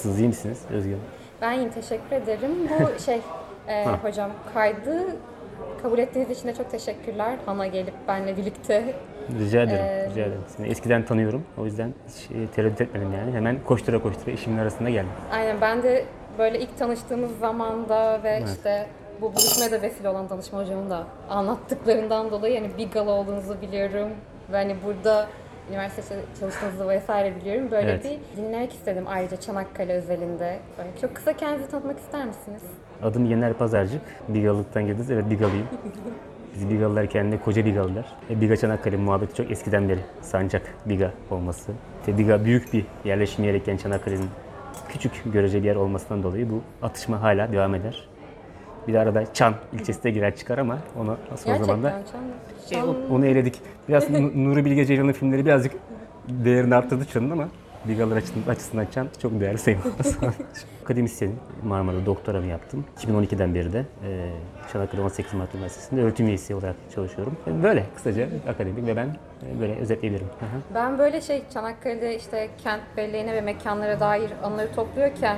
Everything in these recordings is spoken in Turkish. Nasılsınız, iyi misiniz Özge Hanım? Ben iyiyim, teşekkür ederim. Bu hocam kaydı kabul ettiğiniz için de çok teşekkürler. Hana gelip benle birlikte. Rica ederim, rica ederim. Seni eskiden tanıyorum, o yüzden hiç tereddüt etmedim yani. Hemen koştura koştura işimin arasında geldim. Aynen, ben de böyle ilk tanıştığımız zamanda ve işte bu buluşmaya da vesile olan danışma hocamın da anlattıklarından dolayı yani bir gala olduğunuzu biliyorum. Ve hani burada üniversitede çalıştığınızı vesaire biliyorum. Böyle bir dinlemek istedim ayrıca Çanakkale özelinde. Böyle çok kısa kendinizi tanıtmak ister misiniz? Adım Yener Pazarcık. Bigalıktan girdiniz. Evet, Bigalıyım. Biz Bigalılar kendine koca Bigalılar. Biga Çanakkale muhabbeti çok eskiden beri. Sancak Biga olması. Biga büyük bir yerleşim yeri iken Çanakkale'nin küçük görece bir yer olmasından dolayı bu atışma hala devam eder. Bir de arada Çan ilçesi de girer çıkar ama onu nasıl o zaman da onu eledik. Biraz Nuri Bilge Ceylan'ın filmleri birazcık değerini arttırdı Çan'ın ama Bigalar açısından Çan çok değerli sayılmaz. Akademisyenim, Marmara'da doktoramı yaptım. 2012'den beri de Çanakkale 18 Mart Üniversitesi'nde öğretim üyesi olarak çalışıyorum. Böyle kısaca akademik ve ben böyle özetleyebilirim. Ben böyle Çanakkale'de işte kent belleğine ve mekanlara dair anıları topluyorken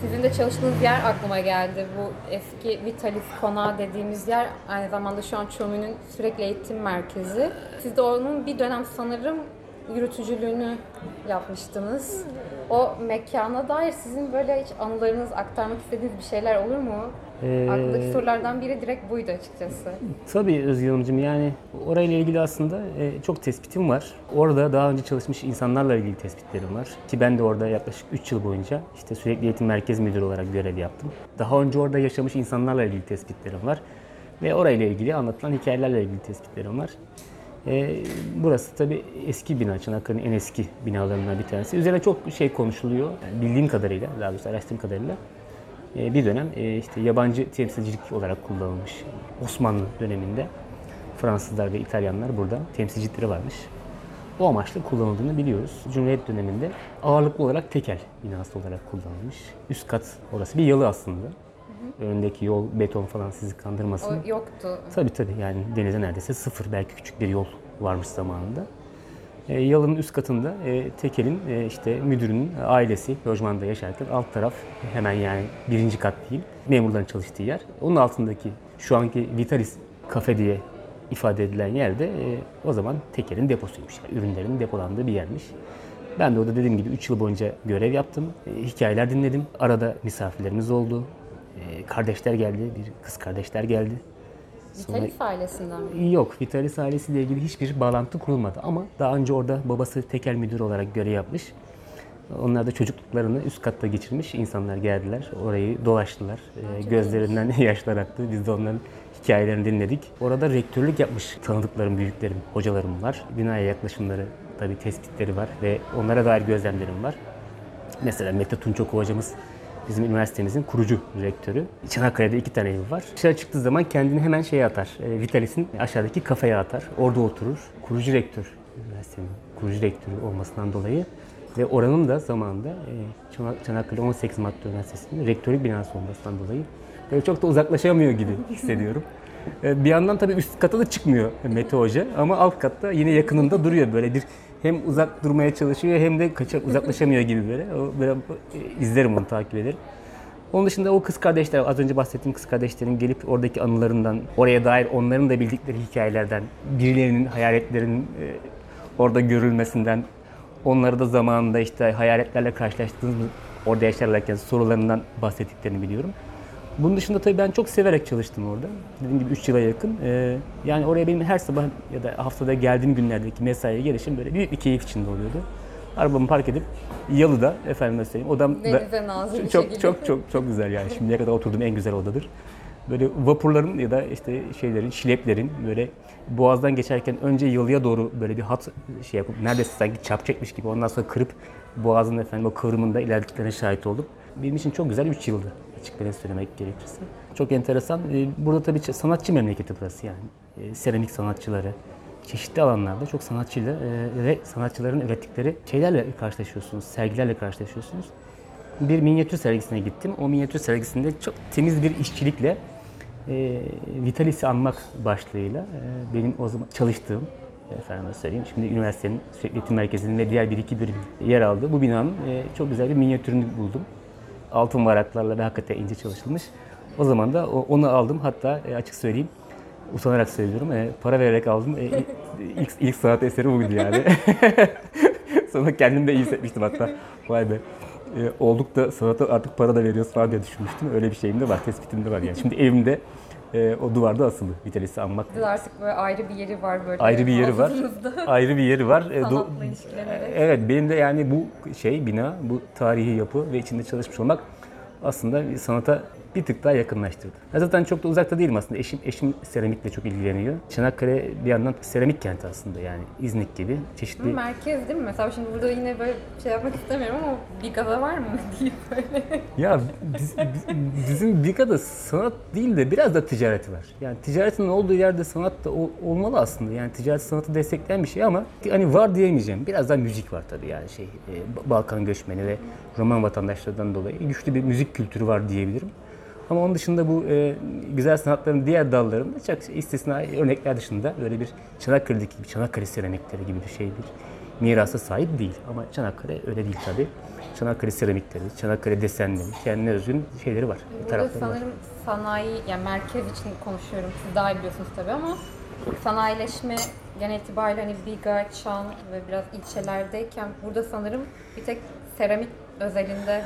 sizin de çalıştığınız yer aklıma geldi. Bu eski Vitalis konağı dediğimiz yer aynı zamanda şu an ÇÖMÜ'nün sürekli eğitim merkezi. Siz de onun bir dönem sanırım yürütücülüğünü yapmıştınız. O mekana dair sizin böyle hiç anılarınız, aktarmak istediğiniz bir şeyler olur mu? Aklımdaki sorulardan biri direkt buydu açıkçası. Tabii Özgür Hanımcığım, yani orayla ilgili aslında çok tespitim var. Orada daha önce çalışmış insanlarla ilgili tespitlerim var. Ki ben de orada yaklaşık 3 yıl boyunca işte sürekli eğitim merkez müdürü olarak görev yaptım. Daha önce orada yaşamış insanlarla ilgili tespitlerim var. Ve orayla ilgili anlatılan hikayelerle ilgili tespitlerim var. Burası tabii eski bina, Çanakkale'nin en eski binalarından bir tanesi. Üzerine çok konuşuluyor, yani bildiğim kadarıyla, daha doğrusu araştırdığım kadarıyla. Bir dönem işte yabancı temsilcilik olarak kullanılmış. Osmanlı döneminde Fransızlar ve İtalyanlar burada temsilcilikleri varmış. O amaçla kullanıldığını biliyoruz. Cumhuriyet döneminde ağırlıklı olarak tekel binası olarak kullanılmış. Üst kat, orası bir yalı aslında. Önündeki yol, beton falan sizi kandırmasın. O yoktu. Tabii, yani denize neredeyse sıfır, belki küçük bir yol varmış zamanında. Yalının üst katında tekelin müdürünün ailesi lojmanda yaşarken alt taraf hemen yani birinci kat değil, memurların çalıştığı yer. Onun altındaki şu anki Vitalis kafe diye ifade edilen yerde o zaman tekelin deposuymuş. Yani ürünlerin depolandığı bir yermiş. Ben de orada dediğim gibi 3 yıl boyunca görev yaptım. Hikayeler dinledim. Arada misafirlerimiz oldu. Kardeşler geldi, bir kız kardeşler geldi. Vitalis ailesinden mi? Yok, Vitalis ailesiyle ilgili hiçbir bağlantı kurulmadı ama daha önce orada babası tekel müdür olarak görev yapmış. Onlar da çocukluklarını üst katta geçirmiş insanlar geldiler, orayı dolaştılar, gözlerinden yaşlar aktı. Biz de onların hikayelerini dinledik. Orada rektörlük yapmış tanıdıklarım, büyüklerim, hocalarım var. Binaya yaklaşımları, tabii tespitleri var ve onlara dair gözlemlerim var. Mesela Mete Tunçoku hocamız, bizim üniversitemizin kurucu rektörü. Çanakkale'de 2 tane evi var. Dışarı çıktığı zaman kendini hemen atar. Vitalis'in aşağıdaki kafeye atar. Orada oturur. Kurucu rektör. Üniversitenin kurucu rektörü olmasından dolayı. Ve oranın da zamanında Çanakkale 18 Mart Üniversitesi'nin rektörlük binası olmasından dolayı böyle çok da uzaklaşamıyor gibi hissediyorum. Bir yandan tabii üst kata da çıkmıyor Mete Hoca ama alt katta yine yakınında duruyor, böyle bir hem uzak durmaya çalışıyor hem de kaçak uzaklaşamıyor gibi böyle. Böyle izlerim onu, takip ederim. Onun dışında o kız kardeşler, az önce bahsettiğim kız kardeşlerin gelip oradaki anılarından, oraya dair onların da bildikleri hikayelerden, birilerinin hayaletlerinin orada görülmesinden, onları da zamanında hayaletlerle karşılaştığınız, orada yaşarlarken sorularından bahsettiklerini biliyorum. Bunun dışında tabii ben çok severek çalıştım orada. Dediğim gibi 3 yıla yakın. Yani oraya benim her sabah ya da haftada geldiğim günlerdeki mesaiye gelişim böyle büyük bir keyif içinde oluyordu. Arabamı park edip yalıda, efendim söyleyeyim, odam da çok güzel yani. Şimdiye kadar oturduğum en güzel odadır. Böyle vapurların ya da şileplerin böyle boğazdan geçerken önce yalıya doğru böyle bir hat yapıp neredeyse sanki çap çekmiş gibi, ondan sonra kırıp boğazın o kıvrımında ilerlediklerine şahit oldum. Benim için çok güzel 3 yıldı. Açıkçası söylemek gerekirse. Çok enteresan. Burada tabii sanatçı memleketi burası yani. Seramik sanatçıları, çeşitli alanlarda çok sanatçıyla ve sanatçıların ürettikleri şeylerle karşılaşıyorsunuz, sergilerle karşılaşıyorsunuz. Bir minyatür sergisine gittim. O minyatür sergisinde çok temiz bir işçilikle Vitalis'i anmak başlığıyla benim o zaman çalıştığım, şimdi üniversitenin sürekli eğitim merkezinin ve diğer bir iki bölüm yer aldığı bu binanın çok güzel bir minyatürünü buldum. altın varaklarla ve hakikaten ince çalışılmış. O zaman da onu aldım. Hatta açık söyleyeyim, utanarak söylüyorum. Para vererek aldım. İlk sanat eseri buydu yani. Sonra kendim de iyi hissetmiştim hatta. Vay be. Olduk da sanata artık para da veriyoruz falan diye düşünmüştüm. Öyle bir şeyim de var, tespitim de var yani. Şimdi evimde o duvarda asılı Vitalis'i anmak. Artık böyle ayrı bir yeri var böyle. Ayrı bir yeri var. Ayrı bir yeri var. Sanatla ilişkilenerek. Evet, benim de yani bu şey, bina, bu tarihi yapı ve içinde çalışmış olmak aslında sanata bir tık daha yakınlaştırdı. Ben zaten çok da uzakta değilim aslında. Eşim seramikle çok ilgileniyor. Çanakkale bir yandan seramik kenti aslında yani. İznik gibi çeşitli... Merkez değil mi? Mesela şimdi burada yine böyle şey yapmak istemiyorum ama Biga'da var mı diye böyle. Ya bizim Biga'da sanat değil de biraz da ticareti var. Yani ticaretin olduğu yerde sanat da olmalı aslında. Yani ticaret sanatı destekleyen bir şey ama hani var diyemeyeceğim. Biraz daha müzik var tabii yani şey. Balkan göçmeni ve Roman vatandaşlarından dolayı güçlü bir müzik kültürü var diyebilirim. Ama onun dışında bu güzel sanatların diğer dallarında çok istisnai örnekler dışında böyle bir Çanakkale'deki gibi, Çanakkale seramikleri gibi bir şey bir mirasa sahip değil. Ama Çanakkale öyle değil tabii. Çanakkale seramikleri, Çanakkale desenleri, kendine özgün şeyleri var. Burada sanırım var. Sanayi, yani merkez için konuşuyorum, siz daha iyi biliyorsunuz tabii ama sanayileşme genel itibariyle hani Biga, Çan ve biraz ilçelerdeyken burada sanırım bir tek seramik özelinde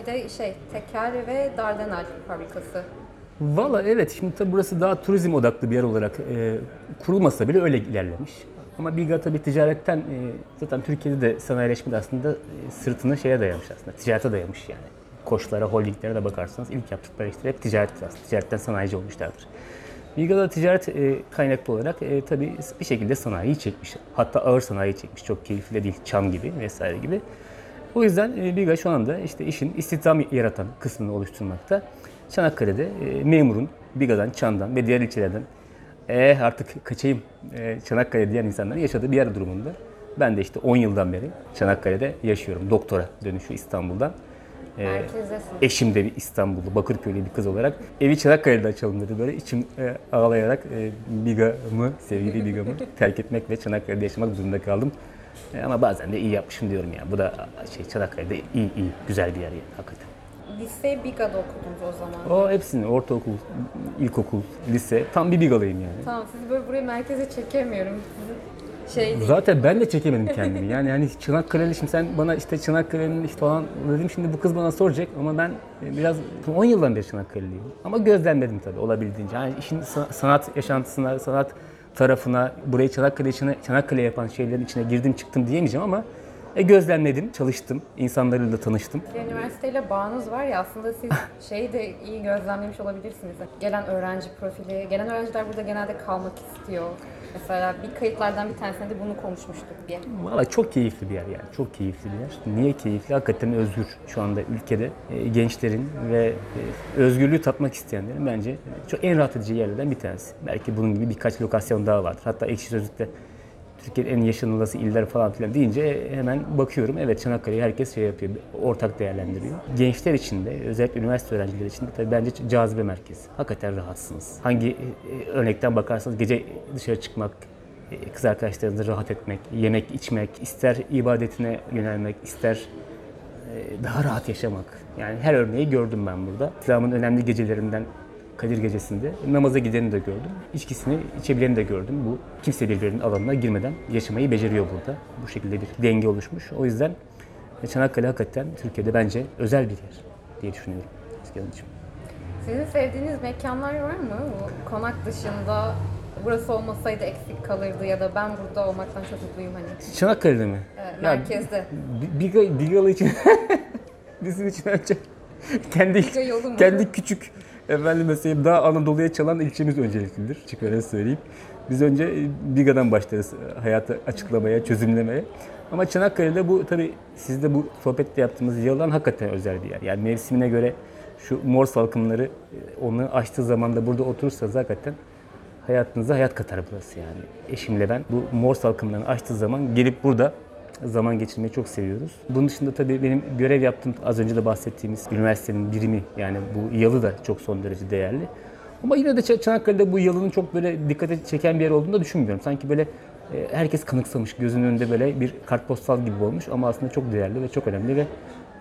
bir de şey, teker ve Dardanel fabrikası. Valla evet, şimdi tabi burası daha turizm odaklı bir yer olarak kurulmasa bile öyle ilerlemiş. Ama Biga tabi ticaretten, zaten Türkiye'de de sanayileşme de aslında sırtını şeye dayamış aslında, ticarete dayamış yani. Koçlara, holdinglere de bakarsanız ilk yaptıkları işte hep ticarettir aslında, ticaretten sanayici olmuşlardır. Biga'da ticaret kaynaklı olarak tabi bir şekilde sanayiyi çekmiş, hatta ağır sanayiyi çekmiş, çok keyifli de değil, Çam gibi vesaire gibi. O yüzden Biga şu anda işte işin istihdam yaratan kısmını oluşturmakta. Çanakkale'de memurun Biga'dan, Çan'dan ve diğer ilçelerden artık kaçayım Çanakkale diyen insanların yaşadığı bir yer durumunda. Ben de işte 10 yıldan beri Çanakkale'de yaşıyorum. Doktora dönüşü İstanbul'dan. Eşim de bir İstanbullu, Bakırköy'lü bir kız olarak evi Çanakkale'de açalım dedi. Böyle içim ağlayarak Biga'mı, sevgili Biga'mı terk etmek ve Çanakkale'de yaşamak zorunda kaldım. Ama bazen de iyi yapmışım diyorum yani. Bu da şey, Çanakkale'de iyi, güzel bir yer yani hakikaten. Lise Biga'da okudunuz o zaman. O hepsini, ortaokul, ilkokul, lise. Tam bir Bigalıyım yani. Tamam, sizi böyle buraya merkeze çekemiyorum. Zaten ben de çekemedim kendimi. Yani hani Çanakkale'li, şimdi sen bana işte Çanakkale'nin işte falan dedim. Şimdi bu kız bana soracak ama ben biraz 10 yıldan beri Çanakkale'liyim. Ama gözlemledim tabii olabildiğince. Yani işin sanat yaşantısına, sanat tarafına, burayı Çanakkale yapan şeylerin içine girdim çıktım diyemeyeceğim ama gözlemledim, çalıştım, insanlarla da tanıştım. Üniversiteyle bağınız var ya aslında siz şeyi de iyi gözlemlemiş olabilirsiniz. Gelen öğrenci profili, gelen öğrenciler burada genelde kalmak istiyor. Mesela bir kayıtlardan bir tanesinde de bunu konuşmuştuk diye. Valla çok keyifli bir yer yani, çok keyifli bir yer. Niye keyifli? Hakikaten özgür şu anda ülkede gençlerin ve özgürlüğü tatmak isteyenlerin bence çok en rahat edici yerlerden bir tanesi. Belki bunun gibi birkaç lokasyon daha vardır. Hatta Ekşi Sözlük'te Türkiye'nin en yaşanılası iller falan filan deyince hemen bakıyorum. Evet, Çanakkale'yi herkes şey yapıyor, ortak değerlendiriyor. Gençler için de, özellikle üniversite öğrencileri için de tabii bence cazibe merkezi. Hakikaten rahatsınız. Hangi örnekten bakarsanız gece dışarı çıkmak, kız arkadaşlarınızla rahat etmek, yemek, içmek, ister ibadetine yönelmek, ister daha rahat yaşamak. Yani her örneği gördüm ben burada. İslam'ın önemli gecelerinden Kadir Gecesi'nde namaza gideni de gördüm, içkisini içebileni de gördüm. Bu kimse birbirinin alanına girmeden yaşamayı beceriyor burada. Bu şekilde bir denge oluşmuş. O yüzden Çanakkale hakikaten Türkiye'de bence özel bir yer diye düşünüyorum. Sizin sevdiğiniz mekanlar var mı? Bu konak dışında burası olmasaydı eksik kalırdı ya da ben burada olmaktan çok mutluyum hani. Çanakkale'de mi? Evet, merkezde. Bigalı için bizim için önce kendi küçük mesela daha Anadolu'ya çalan ilçemiz önceliklidir. Çık öyle söyleyeyim. Biz önce Biga'dan başlarız hayatı açıklamaya, çözümlemeye. Ama Çanakkale'de bu tabii sizde bu sohbetle yaptığımız yalan hakikaten özel bir yer. Yani mevsimine göre şu mor salkımları onu açtığı zaman da burada oturursanız hakikaten hayatınıza hayat katar burası yani. Eşimle ben bu mor salkımlarını açtığı zaman gelip burada zaman geçirmeyi çok seviyoruz. Bunun dışında tabii benim görev yaptığım, az önce de bahsettiğimiz üniversitenin birimi yani bu yalı da çok son derece değerli. Ama yine de Çanakkale'de bu yalının çok böyle dikkate çeken bir yer olduğunu da düşünmüyorum. Sanki böyle herkes kanıksamış, gözünün önünde böyle bir kartpostal gibi olmuş ama aslında çok değerli ve çok önemli ve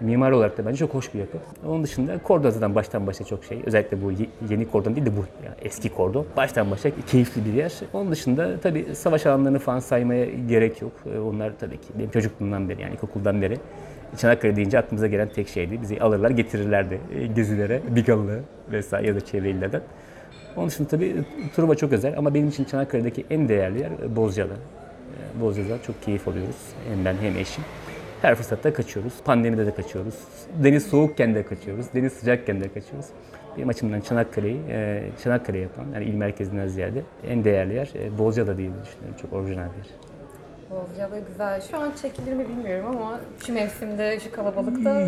mimar olarak da bence çok hoş bir yapı. Onun dışında kordon zaten baştan başa çok şey. Özellikle bu yeni kordon değil de bu yani eski kordon. Baştan başa keyifli bir yer. Onun dışında tabii savaş alanlarını falan saymaya gerek yok. Onlar tabii ki benim çocukluğumdan beri yani ilkokuldan beri Çanakkale deyince aklımıza gelen tek şeydi. Bizi alırlar getirirlerdi gezilere, Bigalı vesaire ya da çevre illerden. Onun dışında tabii Truva çok özel ama benim için Çanakkale'deki en değerli yer Bozcaada. Bozcaada'dan çok keyif alıyoruz. Hem ben hem eşim. Her fırsatta kaçıyoruz. Pandemide de kaçıyoruz. Deniz soğukken de kaçıyoruz. Deniz sıcakken de kaçıyoruz. Benim açımdan Çanakkale'yi, Çanakkale yapan, yani il merkezinden ziyade en değerli yer Bozcaada diye düşünüyorum. Çok orijinal bir yer. Bozcaada güzel. Şu an çekilir mi bilmiyorum ama şu mevsimde, şu kalabalıkta...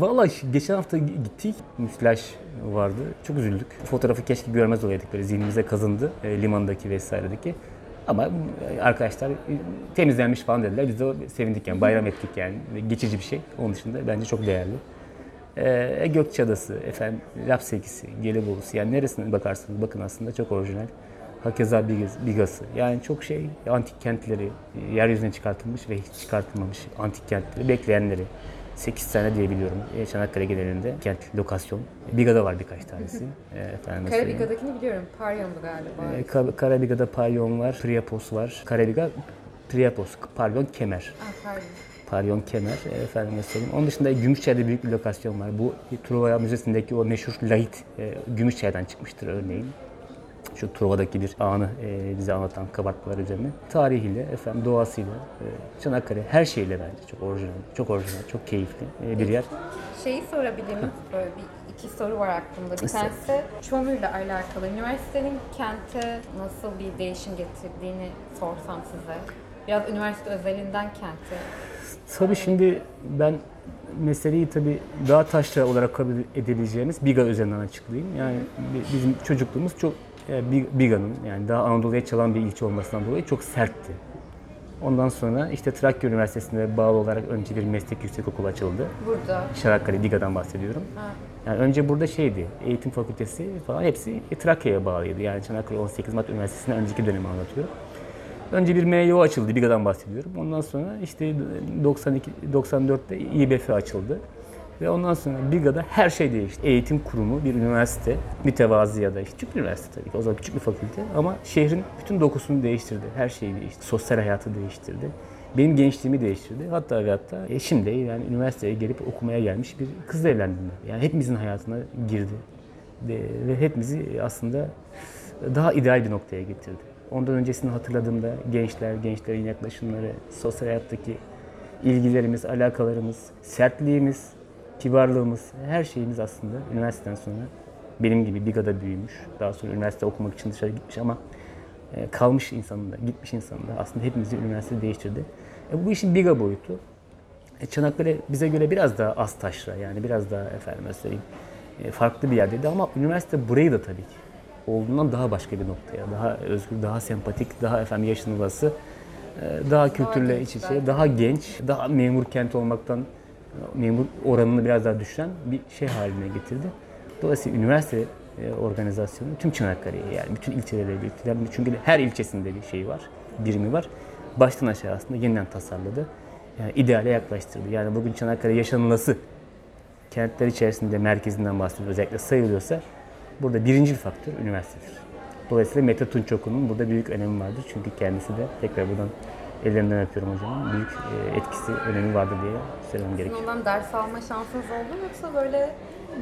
Valla geçen hafta gittik. Müsilaj vardı. Çok üzüldük. Fotoğrafı keşke görmez olaydık. Böyle zihnimize kazındı. Limandaki vesairedeki. Ama arkadaşlar temizlenmiş falan dediler. Biz de sevindik yani. Bayram ettik yani. Geçici bir şey. Onun dışında bence çok değerli. Gökçeadası, efendim, Lapseki'si, Gelibolu'su. Yani neresine bakarsanız bakın aslında çok orijinal. Hakeza Bigası. Yani çok şey antik kentleri, yeryüzüne çıkartılmış ve hiç çıkartılmamış antik kentleri bekleyenleri. 8 tane diyebiliyorum. Çanakkale genelinde kent lokasyon. Biga'da var birkaç tanesi. Karabiga'dakini biliyorum. Paryon'du galiba. Karabiga'da Paryon var, Priapos var. Karabiga, Priapos, Paryon, Kemer. Paryon, Kemer. Onun dışında Gümüşçay'da büyük bir lokasyon var. Bu Truva Müzesi'ndeki o meşhur lahit Gümüşçay'dan çıkmıştır örneğin. Şu Truva'daki bir anı bize anlatan kabartmalar üzerine. Tarihiyle, doğasıyla, Çanakkale her şeyle bence çok orijinal, çok orijinal, çok keyifli bir yer. Şeyi sorabilirim, böyle iki soru var aklımda. Bir tanesi Çomur'la alakalı. Üniversitenin kente nasıl bir değişim getirdiğini sorsam size. Biraz üniversite özelinden kente. Tabii şimdi ben meseleyi tabii daha taşra olarak kabul edebileceğimiz Biga üzerinden açıklayayım. Yani bizim çocukluğumuz çok Biga'nın yani daha Anadolu'ya çalan bir ilçe olmasından dolayı çok sertti. Ondan sonra işte Trakya Üniversitesi'ne bağlı olarak önce bir meslek yüksekokulu açıldı. Burada. Çanakkale Biga'dan bahsediyorum. Ha. Yani önce burada şeydi, eğitim fakültesi falan hepsi Trakya'ya bağlıydı. Yani Çanakkale 18 Mart Üniversitesi'ne önceki dönemi anlatıyorum. Önce bir MYO açıldı, Biga'dan bahsediyorum. Ondan sonra işte 94'te İBF açıldı. Ve ondan sonra Biga'da her şey değişti. Eğitim kurumu, bir üniversite, mütevazi ya da küçük bir üniversite tabii ki. O zaman küçük bir fakülte ama şehrin bütün dokusunu değiştirdi. Her şeyi değiştirdi. Sosyal hayatı değiştirdi. Benim gençliğimi değiştirdi. Hatta ve hatta şimdi yani üniversiteye gelip okumaya gelmiş bir kızla evlendim ben. Yani hepimizin hayatına girdi. Ve hepimizi aslında daha ideal bir noktaya getirdi. Ondan öncesini hatırladığımda gençlerin yaklaşımları, sosyal hayattaki ilgilerimiz, alakalarımız, sertliğimiz, kibarlığımız, her şeyimiz aslında üniversiteden sonra benim gibi Biga'da büyümüş. Daha sonra üniversite okumak için dışarı gitmiş ama kalmış insanın da, gitmiş insanın da aslında hepimizi üniversite değiştirdi. Bu işin Biga boyutu. Çanakkale bize göre biraz daha az taşra, yani biraz daha farklı bir yerdeydi ama üniversite burayı da tabii ki olduğundan daha başka bir noktaya, daha özgür, daha sempatik, daha yaşanılası, daha kültürle iç içe, daha genç, daha memur kent olmaktan memur oranını biraz daha düşüren bir şey haline getirdi. Dolayısıyla üniversite organizasyonu tüm Çanakkale'ye yani bütün ilçelere birlikte çünkü her ilçesinde bir şey var, birimi var. Baştan aşağı aslında yeniden tasarladı. Yani ideale yaklaştırdı. Yani bugün Çanakkale yaşanılası kentler içerisinde merkezinden bahsediyor özellikle sayılıyorsa burada birinci faktör üniversitedir. Dolayısıyla Mete Tunçoku'nun burada büyük önemi vardır. Çünkü kendisi de tekrar buradan ellerinden öpüyorum hocam. Büyük etkisi, önemi vardı diye söylemem gerekiyor. Ondan ders alma şansınız oldu mu yoksa böyle?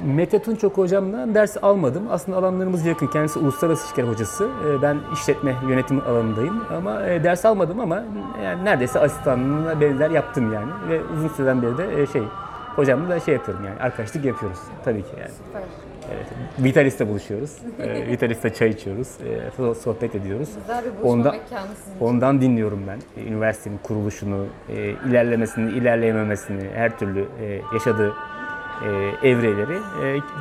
Mete Tunçoku hocamla ders almadım. Aslında alanlarımız yakın. Kendisi uluslararası ilişkiler hocası. Ben işletme yönetimi alanındayım. Ama ders almadım ama yani neredeyse asistanlığına benzer yaptım yani. Ve uzun süreden beri de hocamla da yapıyorum yani. Arkadaşlık yapıyoruz tabii ki yani. Süper. Evet, Vitalis'te buluşuyoruz. Vitalis'te çay içiyoruz. Sohbet ediyoruz. Güzel bir buluşma mekanı sizin için. Ondan dinliyorum ben. Üniversitenin kuruluşunu, ilerlemesini, ilerleyememesini, her türlü yaşadığı evreleri.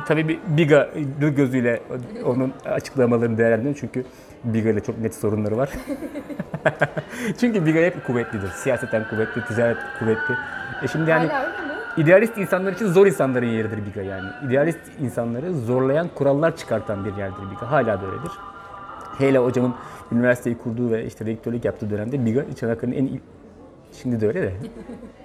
Tabii bir Biga gözüyle onun açıklamalarını değerlendiriyorum. Çünkü Biga ile çok net sorunları var. Çünkü Biga hep kuvvetlidir. Siyaseten kuvvetli, ticaret kuvvetli. Şimdi yani... İdealist insanlar için zor insanların yeridir Biga yani. İdealist insanları zorlayan, kurallar çıkartan bir yerdir Biga. Hala da öyledir. Hele hocamın üniversiteyi kurduğu ve rektörlük yaptığı dönemde Biga Çanakkale'nin en Şimdi de öyle de.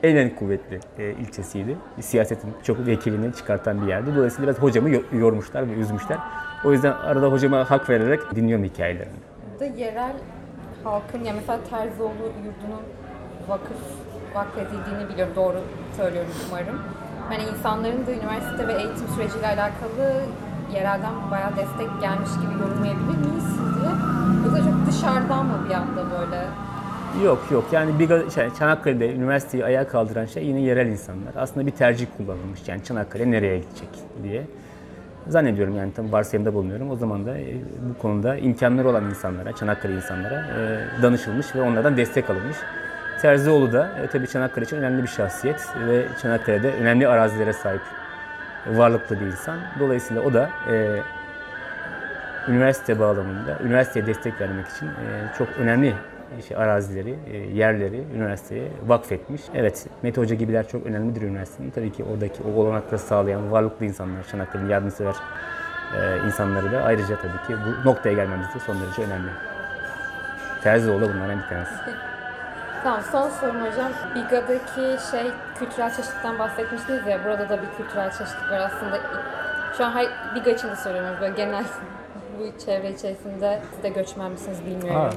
En kuvvetli ilçesiydi. Siyasetin çok vekilini çıkartan bir yerdi. Dolayısıyla biraz hocamı yormuşlar ve üzmüşler. O yüzden arada hocama hak vererek dinliyorum hikayelerini. Da yerel halkın, ya mesela Terzoğlu yurdunun vakfedildiğini biliyorum. Doğru söylüyorum umarım. Yani insanların da üniversite ve eğitim süreciyle alakalı yerelden bayağı destek gelmiş gibi yorumlayabilir miyiz sizce? Bu da çok dışarıdan mı bir anda böyle? Yok. Yani Çanakkale'de üniversiteyi ayağa kaldıran şey yine yerel insanlar. Aslında bir tercih kullanılmış. Yani Çanakkale nereye gidecek diye. Zannediyorum yani tam varsayımda bulunuyorum. O zaman da bu konuda imkanları olan insanlara, Çanakkale insanlara danışılmış ve onlardan destek alınmış. Terzoğlu da tabii Çanakkale için önemli bir şahsiyet ve Çanakkale'de önemli arazilere sahip varlıklı bir insan. Dolayısıyla o da üniversite bağlamında, üniversiteye destek vermek için çok önemli arazileri, yerleri üniversiteye vakfetmiş. Evet, Mete Hoca gibiler çok önemlidir üniversitenin. Tabii ki oradaki o olanakları sağlayan varlıklı insanlar, Çanakkale'nin yardımsever insanları da ayrıca tabii ki bu noktaya gelmemiz de son derece önemli. Terzoğlu bunlardan bir tanesi. Tamam, son sorum hocam. Biga'daki kültürel çeşitlikten bahsetmiştiniz ya, burada da bir kültürel çeşitlik var aslında. Şu an Biga için de soruyorum, böyle genel bu çevre içerisinde siz de göçmen misiniz bilmiyorum. Evet.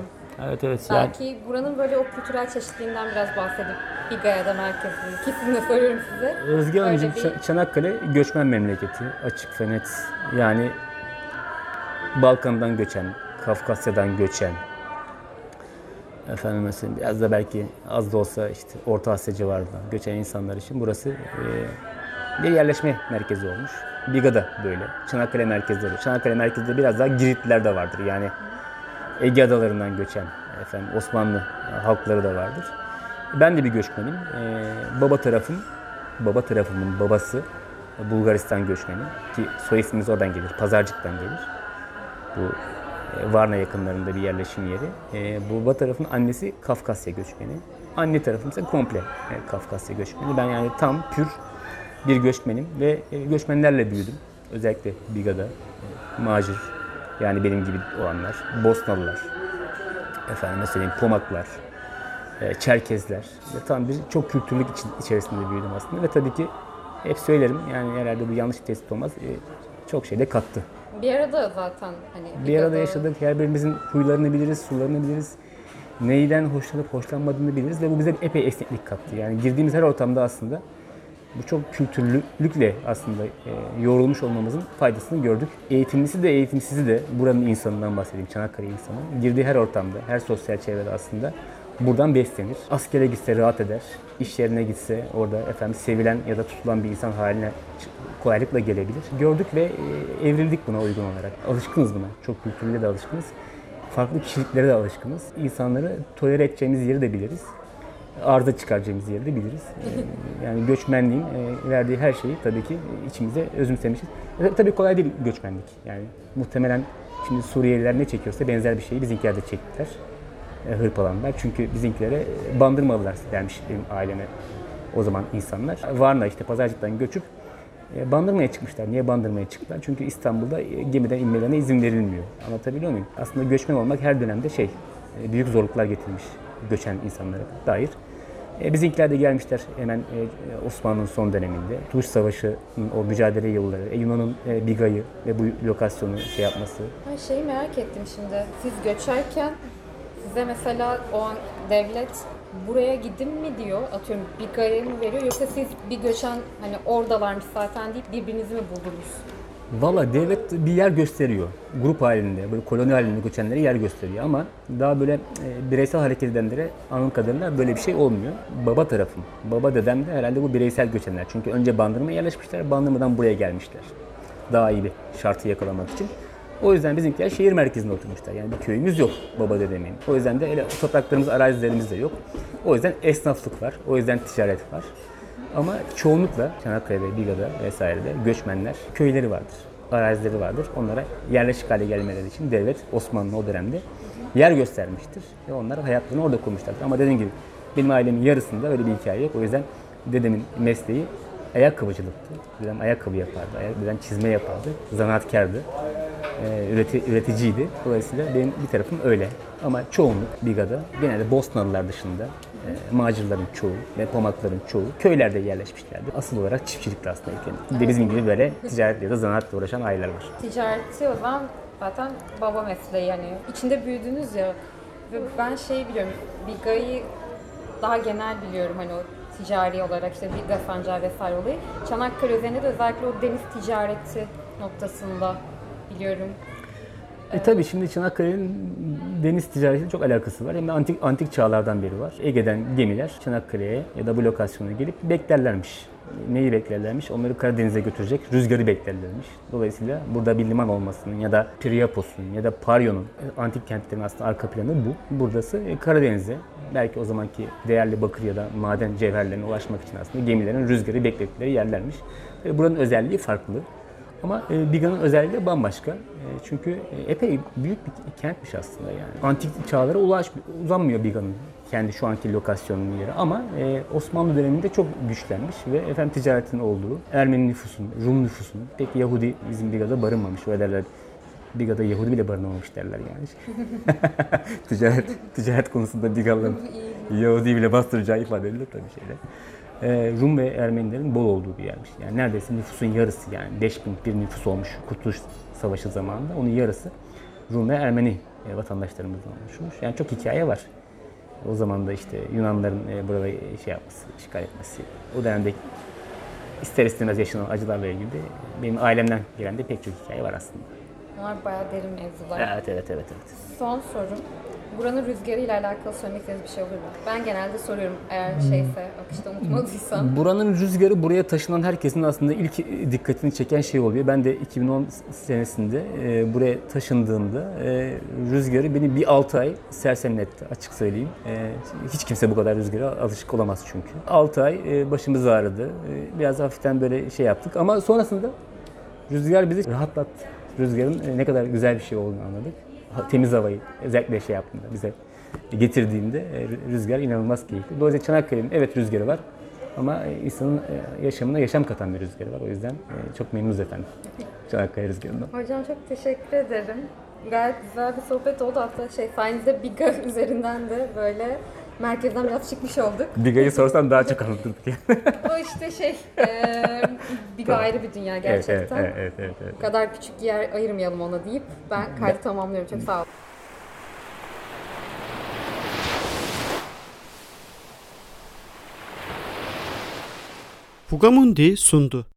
Belki yani, buranın böyle o kültürel çeşitliliğinden biraz bahsedip Biga'ya da merkezini kesinlikle soruyorum size. Özge Hanımcığım, Çanakkale göçmen memleketi, açık ve net. Yani Balkan'dan göçen, Kafkasya'dan göçen, efendim mesela biraz da belki az da olsa işte Orta Asya civarında göçen insanlar için burası bir yerleşme merkezi olmuş. Biga'da böyle, Çanakkale merkezleri. Çanakkale merkezde biraz daha Giritliler de vardır yani. Ege Adaları'ndan göçen Osmanlı halkları da vardır. Ben de bir göçmenim. Baba tarafımın babası Bulgaristan göçmeni ki soy ismimiz oradan gelir, Pazarcık'tan gelir. Bu Varna yakınlarında bir yerleşim yeri. Baba tarafın annesi Kafkasya göçmeni. Anne tarafım ise komple Kafkasya göçmeni. Ben yani tam pür bir göçmenim ve göçmenlerle büyüdüm. Özellikle Biga'da, Macir, yani benim gibi olanlar, Bosnalılar, Pomaklar, Çerkezler. Tam bir çok kültürlük içerisinde büyüdüm aslında ve tabii ki hep söylerim yani herhalde bu yanlış bir tespit olmaz, çok şey de kattı. Bir arada zaten hani. Bir arada yaşadık, her birimizin huylarını biliriz, sularını biliriz, neyden hoşlanıp hoşlanmadığını biliriz ve bu bize epey esneklik kattı. Yani girdiğimiz her ortamda aslında bu çok kültürlülükle aslında yoğrulmuş olmamızın faydasını gördük. Eğitimlisi de eğitimsizi de buranın insanından bahsedeyim, Çanakkale insanı. Girdiği her ortamda, her sosyal çevrede aslında buradan beslenir. Askere gitse rahat eder, iş yerine gitse orada sevilen ya da tutulan bir insan haline kolaylıkla gelebilir. Gördük ve evrildik buna uygun olarak. Alışkınız buna, çok kültürlüğe de alışkınız. Farklı kişiliklere de alışkınız. İnsanları tolere edeceğimiz yeri de biliriz. Arıza çıkaracağımız yeri de biliriz. Yani göçmenliğin verdiği her şeyi tabii ki içimize özümsemişiz. Tabii kolay değil göçmenlik. Yani muhtemelen şimdi Suriyeliler ne çekiyorsa benzer bir şeyi bizimkiler de çektiler. Hırpalanlar. Çünkü bizimkilere Bandırmalılar dermiş benim aileme o zaman insanlar. Varna Pazarcık'tan göçüp Bandırma'ya çıkmışlar. Niye Bandırma'ya çıktılar? Çünkü İstanbul'da gemiden inmelerine izin verilmiyor. Anlatabiliyor muyum? Aslında göçmen olmak her dönemde büyük zorluklar getirmiş göçen insanlara dair. Bizimkiler de gelmişler hemen Osmanlı'nın son döneminde. Tuğuş Savaşı'nın o mücadele yılları, Yunan'ın Biga'yı ve bu lokasyonu yapması. Şeyi merak ettim şimdi. Siz göçerken size mesela o an devlet buraya gidin mi diyor, atıyorum Biga'ya mı veriyor yoksa siz bir göçen oradalarmış zaten deyip birbirinizi mi buldunuz? Valla devlet bir yer gösteriyor. Grup halinde, böyle koloni halinde göçenlere yer gösteriyor ama daha böyle bireysel hareket edenlere anladığım kadarıyla böyle bir şey olmuyor. Baba tarafım, baba dedem de herhalde bu bireysel göçenler. Çünkü önce Bandırma'ya yerleşmişler, Bandırma'dan buraya gelmişler. Daha iyi bir şartı yakalamak için. O yüzden bizimkiler şehir merkezinde oturmuşlar. Yani bir köyümüz yok baba dedemin. O yüzden de öyle topraklarımız, arazilerimiz de yok. O yüzden esnaflık var, o yüzden ticaret var. Ama çoğunlukla Çanakkale'de, Biga'da vesairede göçmenler köyleri vardır, arazileri vardır. Onlara yerleşik hale gelmeleri için devlet Osmanlı o dönemde yer göstermiştir. Ve onlar hayatlarını orada kurmuşlardır. Ama dediğim gibi benim ailemin yarısında öyle bir hikaye yok. O yüzden dedemin mesleği ayakkabıcılıktı. Dedem ayakkabı yapardı, dedem çizme yapardı, zanaatkardı, üreticiydi. Dolayısıyla benim bir tarafım öyle. Ama çoğunluk Biga'da, genelde Bosnalılar dışında macirlerin çoğu ve pomakların çoğu köylerde yerleşmişlerdi. Asıl olarak çiftçilikte aslında ilgileniyor. Bir de bizim gibi böyle ticaretle ya da zanaatla uğraşan aileler var. Ticareti o zaman zaten baba mesleği, yani içinde büyüdünüz ya. Ve ben şeyi biliyorum, bigayı daha genel biliyorum, hani o ticari olarak işte biga sancağı vesaire olayı. Çanakkale üzerinde de özellikle o deniz ticareti noktasında biliyorum. Tabii şimdi Çanakkale'nin deniz ticaretiyle çok alakası var. Hem de antik çağlardan beri var. Ege'den gemiler Çanakkale'ye ya da bu lokasyona gelip beklerlermiş. Neyi beklerlermiş? Onları Karadeniz'e götürecek rüzgarı beklerlermiş. Dolayısıyla burada bir liman olmasının ya da Priapos'un ya da Paryon'un antik kentlerin aslında arka planı bu. Burası Karadeniz'e, belki o zamanki değerli bakır ya da maden cevherlerine ulaşmak için aslında gemilerin rüzgarı bekledikleri yerlermiş. Buranın özelliği farklı. Ama Biga'nın özelliği bambaşka. Çünkü epey büyük bir kentmiş aslında yani. Antik çağlara uzanmıyor Biga'nın kendi şu anki lokasyonunun yeri. Ama Osmanlı döneminde çok güçlenmiş ve efendim ticaretin olduğu, Ermeni nüfusun, Rum nüfusun, pek Yahudi bizim Biga'da barınmamış. Öyle derler, Biga'da Yahudi bile barınamamış derler yani. ticaret konusunda Bigalıların Yahudi bile bastıracağı ifade edilir tabii şeyler. Rum ve Ermenilerin bol olduğu bir yermiş. Yani neredeyse nüfusun yarısı, yani 5000'lik bir nüfus olmuş Kurtuluş Savaşı zamanında. Onun yarısı Rum ve Ermeni vatandaşlarımızdan oluşmuş. Yani çok hikaye var. O zaman da işte Yunanların burada şey yapması, işgal etmesi, o dönemde ister istemez yaşanan acılarla ilgili de benim ailemden gelen de pek çok hikaye var aslında. Bunlar bayağı derin mevzular. Evet. Son sorum. Buranın rüzgarıyla alakalı söylemek istediğiniz bir şey olur mu? Ben genelde soruyorum, eğer şeyse, akışta unutmadıysam. Buranın rüzgarı buraya taşınan herkesin aslında ilk dikkatini çeken şey oluyor. Ben de 2010 senesinde buraya taşındığımda rüzgarı beni bir 6 ay sersemletti, açık söyleyeyim. Hiç kimse bu kadar rüzgara alışık olamaz çünkü. 6 ay başımız ağrıdı. Biraz hafiften böyle şey yaptık ama sonrasında rüzgar bizi rahatlattı. Rüzgarın ne kadar güzel bir şey olduğunu anladık. Temiz havayı özellikle şey yaptığında, bize getirdiğinde rüzgar inanılmaz keyifli. Dolayısıyla Çanakkale'nin evet rüzgarı var ama insanın yaşamına yaşam katan bir rüzgarı var. O yüzden çok memnunuz efendim Çanakkale rüzgarından. Hocam çok teşekkür ederim. Gayet güzel bir sohbet oldu. Hatta sayenizde Biga üzerinden de böyle merkezden biraz çıkmış olduk. Biga'yı sorsan daha çok anlatırdık yani. O işte Biga tamam. Ayrı bir dünya gerçekten. Evet. Bu kadar küçük yer ayırmayalım ona deyip ben kaydı tamamlıyorum. Çok sağ olun. Fugamundi sundu.